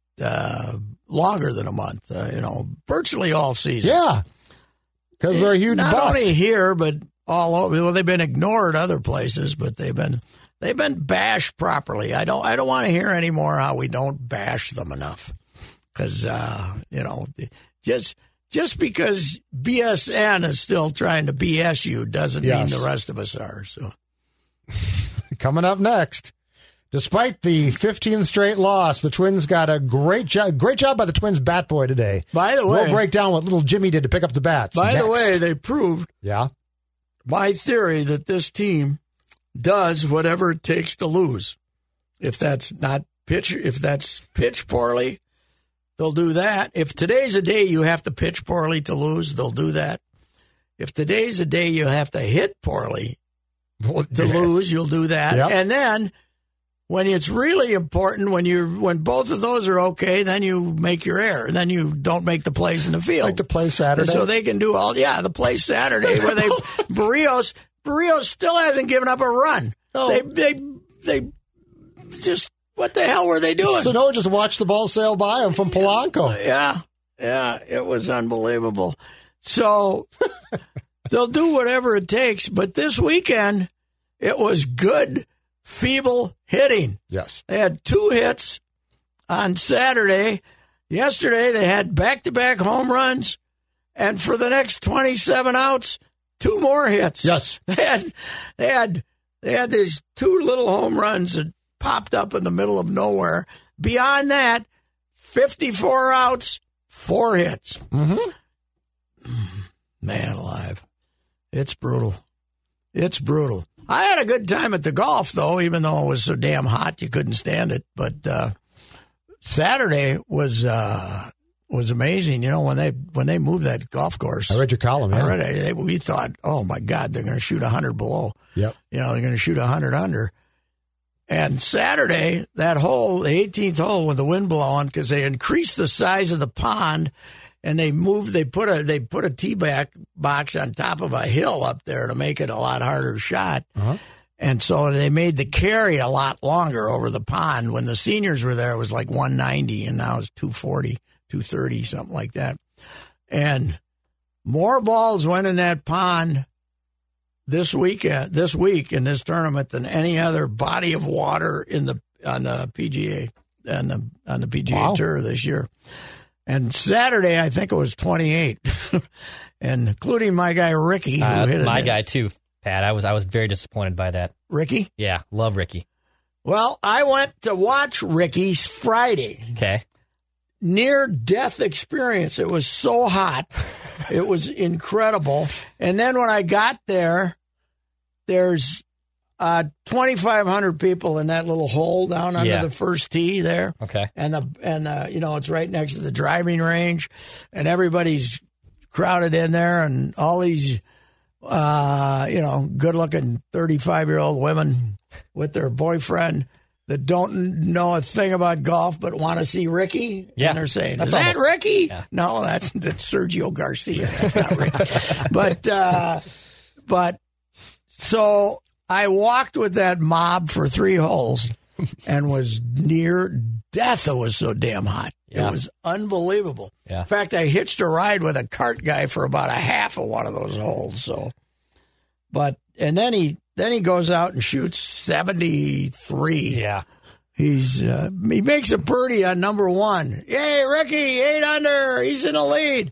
longer than a month. You know, virtually all season. Yeah, because they're a huge bust. Not only here, but all over. Well, they've been ignored other places, but they've been bashed properly. I don't want to hear anymore how we don't bash them enough, because you know, just because BSN is still trying to BS you doesn't mean the rest of us are. So, coming up next, despite the 15th straight loss, the Twins got a great job. Great job by the Twins bat boy today. By the way, we'll break down what little Jimmy did to pick up the bats. By the way, they proved. Yeah. My theory that this team does whatever it takes to lose. If that's pitch poorly, they'll do that. If today's a day you have to pitch poorly to lose, they'll do that. If today's a day you have to hit poorly to lose, you'll do that. Yep. And then when it's really important, when both of those are okay, then you make your error, and then you don't make the plays in the field. Like the play Saturday. So they can do the play Saturday where they Berrios still hasn't given up a run. Oh. They just, what the hell were they doing? Sano just watched the ball sail by him from Polanco. Yeah, it was unbelievable. So they'll do whatever it takes, but this weekend it was good. Feeble hitting. Yes. They had 2 hits on Saturday. Yesterday, they had back-to-back home runs. And for the next 27 outs, two more hits. Yes. They had these two little home runs that popped up in the middle of nowhere. Beyond that, 54 outs, 4 hits. Mm-hmm. Man alive. It's brutal. It's brutal. I had a good time at the golf, though, even though it was so damn hot you couldn't stand it. But Saturday was amazing. You know, when they moved that golf course. I read your column. Yeah. I read it. We thought, oh, my God, they're going to shoot 100 below. Yep. You know, they're going to shoot 100 under. And Saturday, that hole, the 18th hole, with the wind blowing, because they increased the size of the pond. And they put a tee box on top of a hill up there to make it a lot harder shot. Uh-huh. And so they made the carry a lot longer over the pond. When the seniors were there, it was like 190, and now it's 240, 230, something like that. And more balls went in that pond this week in this tournament than any other body of water on the PGA wow. Tour this year. And Saturday, I think it was 28, and including my guy Ricky, who hit it. My guy too, Pat. I was very disappointed by that. Ricky? Yeah, love Ricky. Well, I went to watch Ricky Friday. Okay. Near death experience. It was so hot, it was incredible. And then when I got there, there's 2,500 people in that little hole down under the first tee there. Okay. And you know, it's right next to the driving range, and everybody's crowded in there, and all these, you know, good-looking 35-year-old women with their boyfriend that don't know a thing about golf but want to see Ricky. Yeah. And they're saying, is that Ricky? Yeah. No, that's Sergio Garcia. That's not Ricky. But so I walked with that mob for 3 holes and was near death. It was so damn hot. Yeah. It was unbelievable. Yeah. In fact, I hitched a ride with a cart guy for about a half of one of those holes. So, then he goes out and shoots 73. Yeah. He makes a birdie on number 1. Yay, Ricky, 8 under. He's in the lead.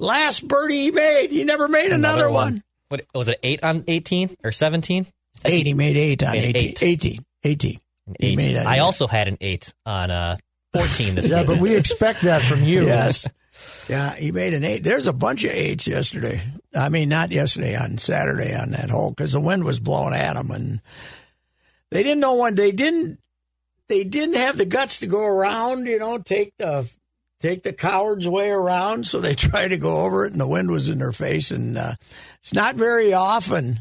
Last birdie he made. He never made another one. What was it, 8 on 18 or 17? 8. He made 8 on 18. 18. He made an 8. I also had an 8 on 14 this year. Yeah, but we expect that from you. Yes. Yeah, he made an 8. There's a bunch of 8s yesterday. I mean, not yesterday, on Saturday on that hole, because the wind was blowing at them, and they didn't know when. They didn't have the guts to go around. You know, take the coward's way around. So they tried to go over it, and the wind was in their face. And it's not very often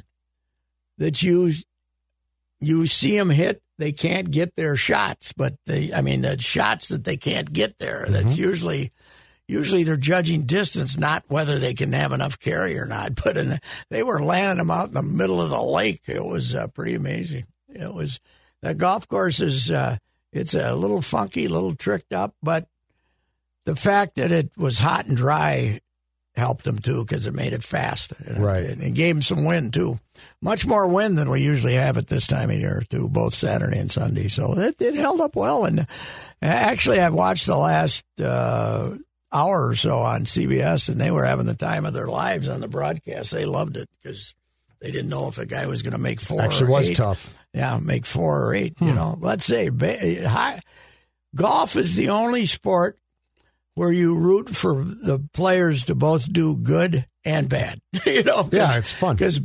that you see them hit. They can't get their shots, but the shots that they can't get there. Mm-hmm. That's usually. Usually they're judging distance, not whether they can have enough carry or not. But they were landing them out in the middle of the lake. It was pretty amazing. It was the golf course is it's a little funky, a little tricked up, but the fact that it was hot and dry helped them too, because it made it fast. Right, and it gave them some wind too. Much more wind than we usually have at this time of year too, both Saturday and Sunday. So it held up well. And actually, I've watched the last. Hour or so on CBS, and they were having the time of their lives on the broadcast. They loved it because they didn't know if the guy was going to make 4 Actually, or 8. Actually, was tough. Yeah, make 4 or 8, you know. Let's say golf is the only sport where you root for the players to both do good and bad. You know? Yeah, it's fun. Because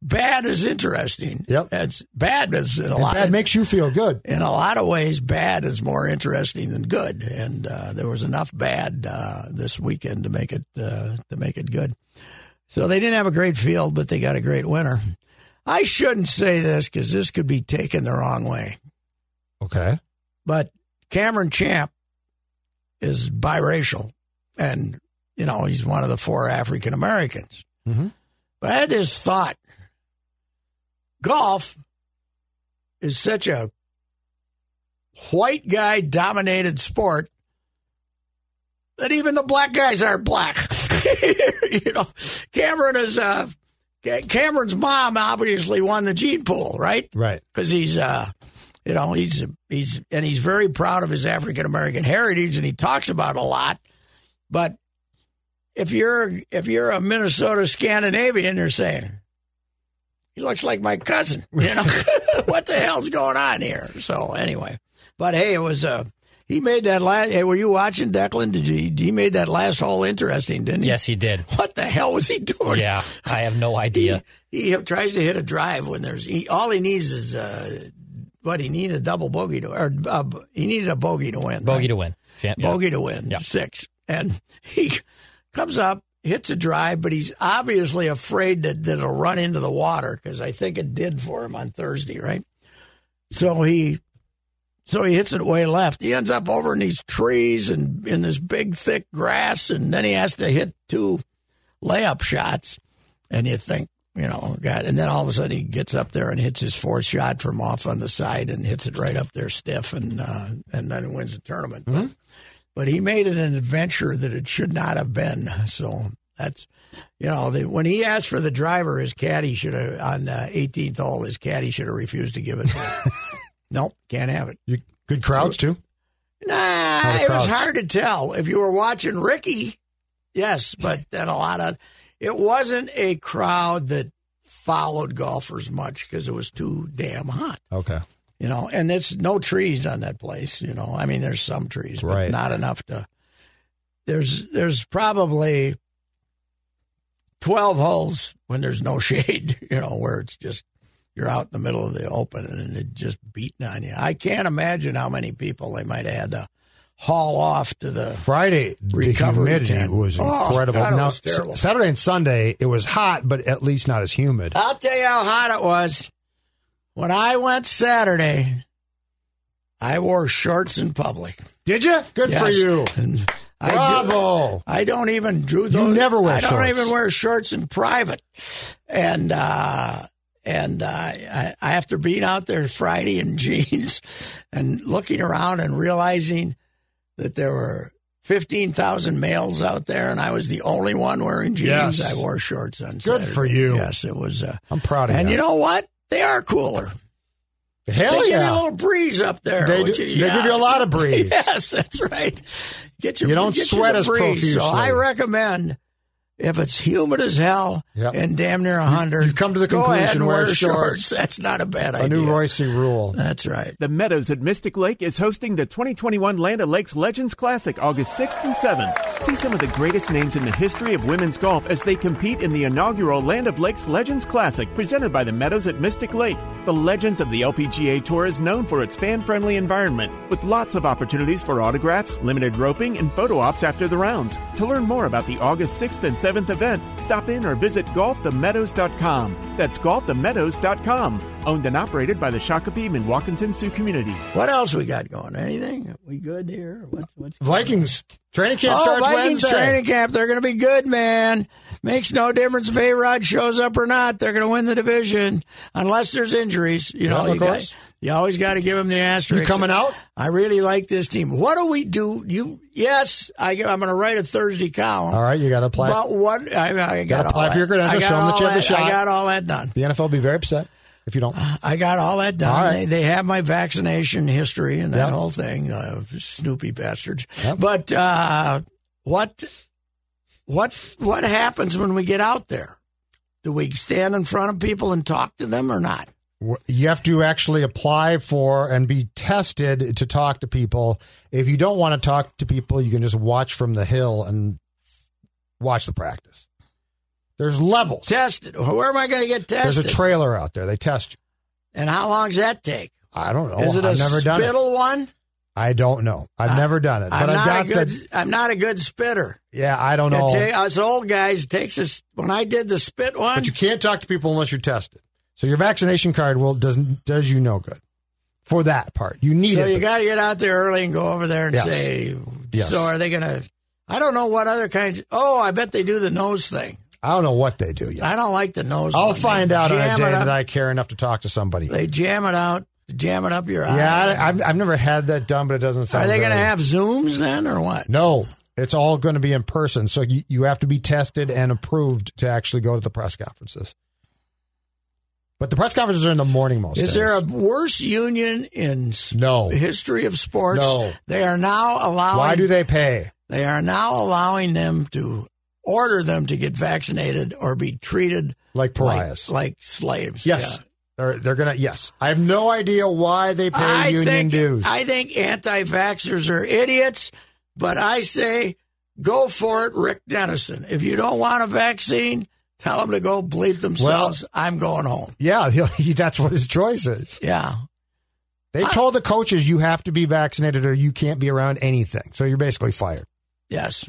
bad is interesting. Yep. It's bad is in a lot. Bad makes you feel good. In a lot of ways, bad is more interesting than good, and there was enough bad this weekend to make it good. So they didn't have a great field, but they got a great winner. I shouldn't say this because this could be taken the wrong way. Okay. But Cameron Champ is biracial, and you know he's one of the 4 African Americans. Mm-hmm. But I had this thought. Golf is such a white guy dominated sport that even the black guys aren't black. You know, Cameron's mom obviously won the gene pool, right? Right. Because he's very proud of his African American heritage, and he talks about it a lot, but. if you're a Minnesota Scandinavian, you're saying, he looks like my cousin. You know, what the hell's going on here? So anyway, but hey, it was he made that last. Hey, were you watching, Declan? Did you, he made that last hole interesting, didn't he? Yes, he did. What the hell was he doing? Yeah, I have no idea. He tries to hit a drive when there's all he needs is what he needed a double bogey to, or he needed a bogey to win. Bogey to win. Bogey to win. Yep. Six, and he comes up, hits a drive, but he's obviously afraid that it'll run into the water because I think it did for him on Thursday, right? So he hits it way left. He ends up over in these trees and in this big, thick grass, and then he has to hit two layup shots. And you think, you know, God. And then all of a sudden he gets up there and hits his fourth shot from off on the side and hits it right up there stiff, and then wins the tournament. Mm-hmm. But he made it an adventure that it should not have been. So that's, you know, when he asked for the driver, his caddy should have, on the 18th hole, his caddy should have refused to give it to him. Nope, can't have it. Good crowds, so, too? Nah, it was hard to tell. If you were watching Ricky, yes, but then a lot of... It wasn't a crowd that followed golfers much because it was too damn hot. Okay. You know, and it's no trees on that place, you know. I mean, there's some trees, but right, not enough to... There's probably 12 holes when there's no shade, you know, where it's just... You're out in the middle of the open and it's just beating on you. I can't imagine how many people they might have had to haul off to the Friday. Recovery the humidity tent was incredible. God, now, it was terrible. Saturday and Sunday, it was hot, but at least not as humid. I'll tell you how hot it was. When I went Saturday, I wore shorts in public. Did you? Good yes. for you. And bravo. I don't even drew those. You never wear shorts. I don't even wear shorts in private. And I after being out there Friday in jeans and looking around and realizing that there were 15,000 males out there and I was the only one wearing jeans, yes. I wore shorts on Saturday. Good for you. Yes, it was. I'm proud of you. And that. You know what? They are cooler. Hell they yeah. They give you a little breeze up there. They give you a lot of breeze. Yes, that's right. Get your, you don't get sweat as breeze, profusely. So I recommend... If it's humid as hell yep. and damn near 100, you've come to the conclusion, go ahead and wear shorts. That's not a bad idea. A new Royce rule. That's right. The Meadows at Mystic Lake is hosting the 2021 Land O'Lakes Legends Classic August 6th and 7th. See some of the greatest names in the history of women's golf as they compete in the inaugural Land O'Lakes Legends Classic presented by the Meadows at Mystic Lake. The Legends of the LPGA Tour is known for its fan-friendly environment with lots of opportunities for autographs, limited roping, and photo ops after the rounds. To learn more about the August 6th and 7th event, stop in or visit golfthemeadows.com. That's golfthemeadows.com. Owned and operated by the Shakopee Minwakanton Sioux community. What else we got going? Anything? Are we good here? What's Vikings on? Training camp starts Vikings Wednesday. Training camp. They're going to be good, man. Makes no difference if A-Rod shows up or not. They're going to win the division unless there's injuries. You know, you always got to give them the asterisk. You coming out? I really like this team. What do we do? I'm going to write a Thursday column. All right, you got to apply. But what I got to apply for your credentials. Show them that you have the shot. I got all that done. The NFL will be very upset. If you don't, I got all that done. All right. They have my vaccination history and that yep. whole thing, Snoopy bastards. Yep. But what happens when we get out there? Do we stand in front of people and talk to them or not? You have to actually apply for and be tested to talk to people. If you don't want to talk to people, you can just watch from the hill and watch the practice. There's levels. Tested. Where am I going to get tested? There's a trailer out there. They test you. And how long does that take? I don't know. Is it I've never done it. A spittle one? I don't know. I've never done it. But I'm not a good spitter. Yeah, I don't know. Us old guys, takes us. When I did the spit one. But you can't talk to people unless you're tested. So your vaccination card does you no good for that part. You need it. So you got to get out there early and go over there and yes. say, yes. So are they going to? I don't know what other kinds. Oh, I bet they do the nose thing. I don't know what they do yet. I don't like the nose. I'll find out on a day that I care enough to talk to somebody. They jam it up your eye. Yeah, I've never had that done, but it doesn't sound good. Are they going to have Zooms then or what? No, it's all going to be in person. So you have to be tested and approved to actually go to the press conferences. But the press conferences are in the morning most days. Is there a worse union in the history of sports? No. They are now allowing... Why do they pay? They are now allowing them to... order them to get vaccinated or be treated like pariahs, like slaves. Yes. Yeah. They're going to, yes. I have no idea why they pay union dues. I think anti-vaxxers are idiots, but I say go for it, Rick Dennison. If you don't want a vaccine, tell them to go bleep themselves. Well, I'm going home. Yeah, that's what his choice is. Yeah. They told the coaches you have to be vaccinated or you can't be around anything. So you're basically fired. Yes.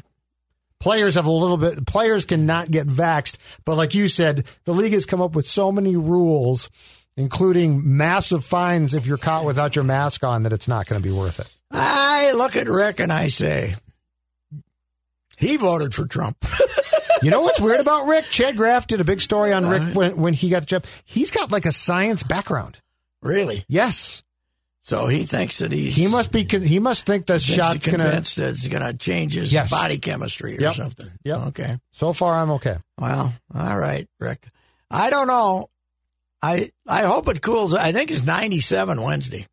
Players have a little bit. Players cannot get vaxxed. But like you said, the league has come up with so many rules, including massive fines if you're caught without your mask on, that it's not going to be worth it. I look at Rick and I say, he voted for Trump. You know what's weird about Rick? Chad Graff did a big story on Rick when he got the job. He's got like a science background. Really? Yes. So he thinks that he must think the shot's going to... He's convinced that it's going to change his body chemistry or something. Yeah. Okay. So far, I'm okay. Well, all right, Rick. I don't know. I hope it cools. I think it's 97 Wednesday.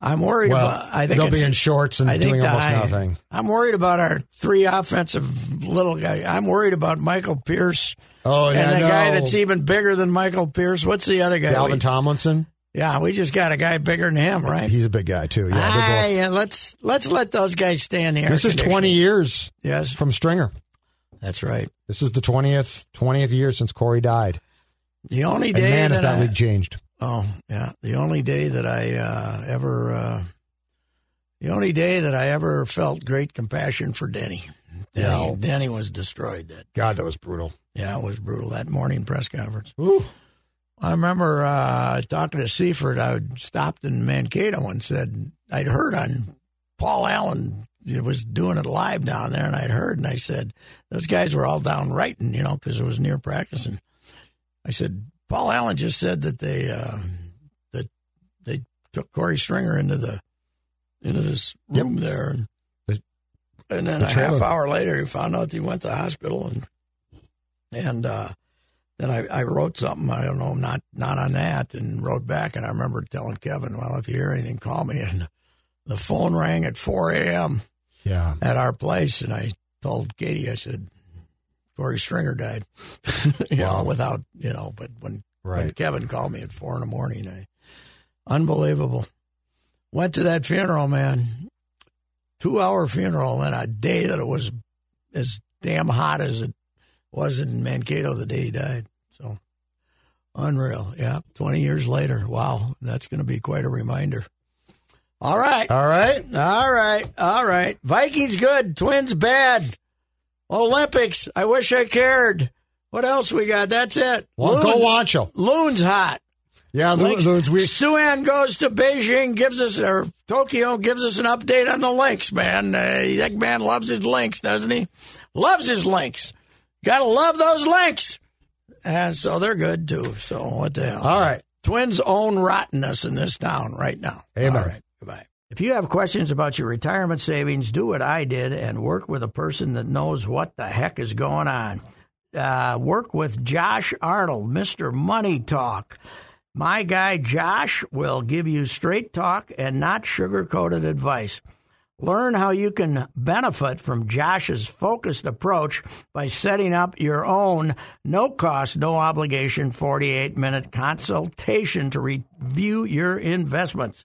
I'm worried about... I think they'll be in shorts and doing almost nothing. I'm worried about our three offensive little guy. I'm worried about Michael Pierce. Oh, yeah, and the guy that's even bigger than Michael Pierce. What's the other guy? Dalvin Tomlinson. Yeah, we just got a guy bigger than him, right? He's a big guy, too. Yeah, let's let those guys stay in the air. This is 20 years from Stringer. That's right. This is the 20th year since Corey died. The only day that league changed. Oh, yeah. The only day that I ever felt great compassion for Denny. Denny was destroyed. God, that was brutal. Yeah, it was brutal that morning press conference. Ooh. I remember talking to Seifert. I stopped in Mankato and said, I'd heard on Paul Allen, it was doing it live down there, and I'd heard, and I said, those guys were all down writing, because it was near practice. And I said, Paul Allen just said that they took Corey Stringer into this room there. And then a half hour later, he found out he went to the hospital, and then I wrote something, I don't know, not on that, and wrote back. And I remember telling Kevin, well, if you hear anything, call me. And the phone rang at 4 a.m. At our place. And I told Katie, I said, Corey Stringer died, but when Kevin called me at 4 in the morning, unbelievable. Went to that funeral, man, 2-hour funeral, and a day that it was as damn hot as it was in Mankato the day he died. So unreal. Yeah. 20 years later. Wow. That's going to be quite a reminder. All right. All right. All right. All right. Vikings good. Twins bad. Olympics. I wish I cared. What else we got? That's it. Well, go Juancho. Loon's hot. Yeah. Loon's weak. Suan goes to Beijing, Tokyo, gives us an update on the Lynx, man. That man loves his Lynx, doesn't he? Loves his Lynx. Gotta love those Lynx. And so they're good, too. So what the hell? All right. Twins own rottenness in this town right now. Amen. All right. Goodbye. If you have questions about your retirement savings, do what I did and work with a person that knows what the heck is going on. Work with Josh Arnold, Mr. Money Talk. My guy Josh will give you straight talk and not sugar-coated advice. Learn how you can benefit from Josh's focused approach by setting up your own no-cost, no-obligation 48-minute consultation to review your investments.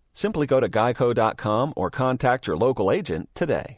Simply go to geico.com or contact your local agent today.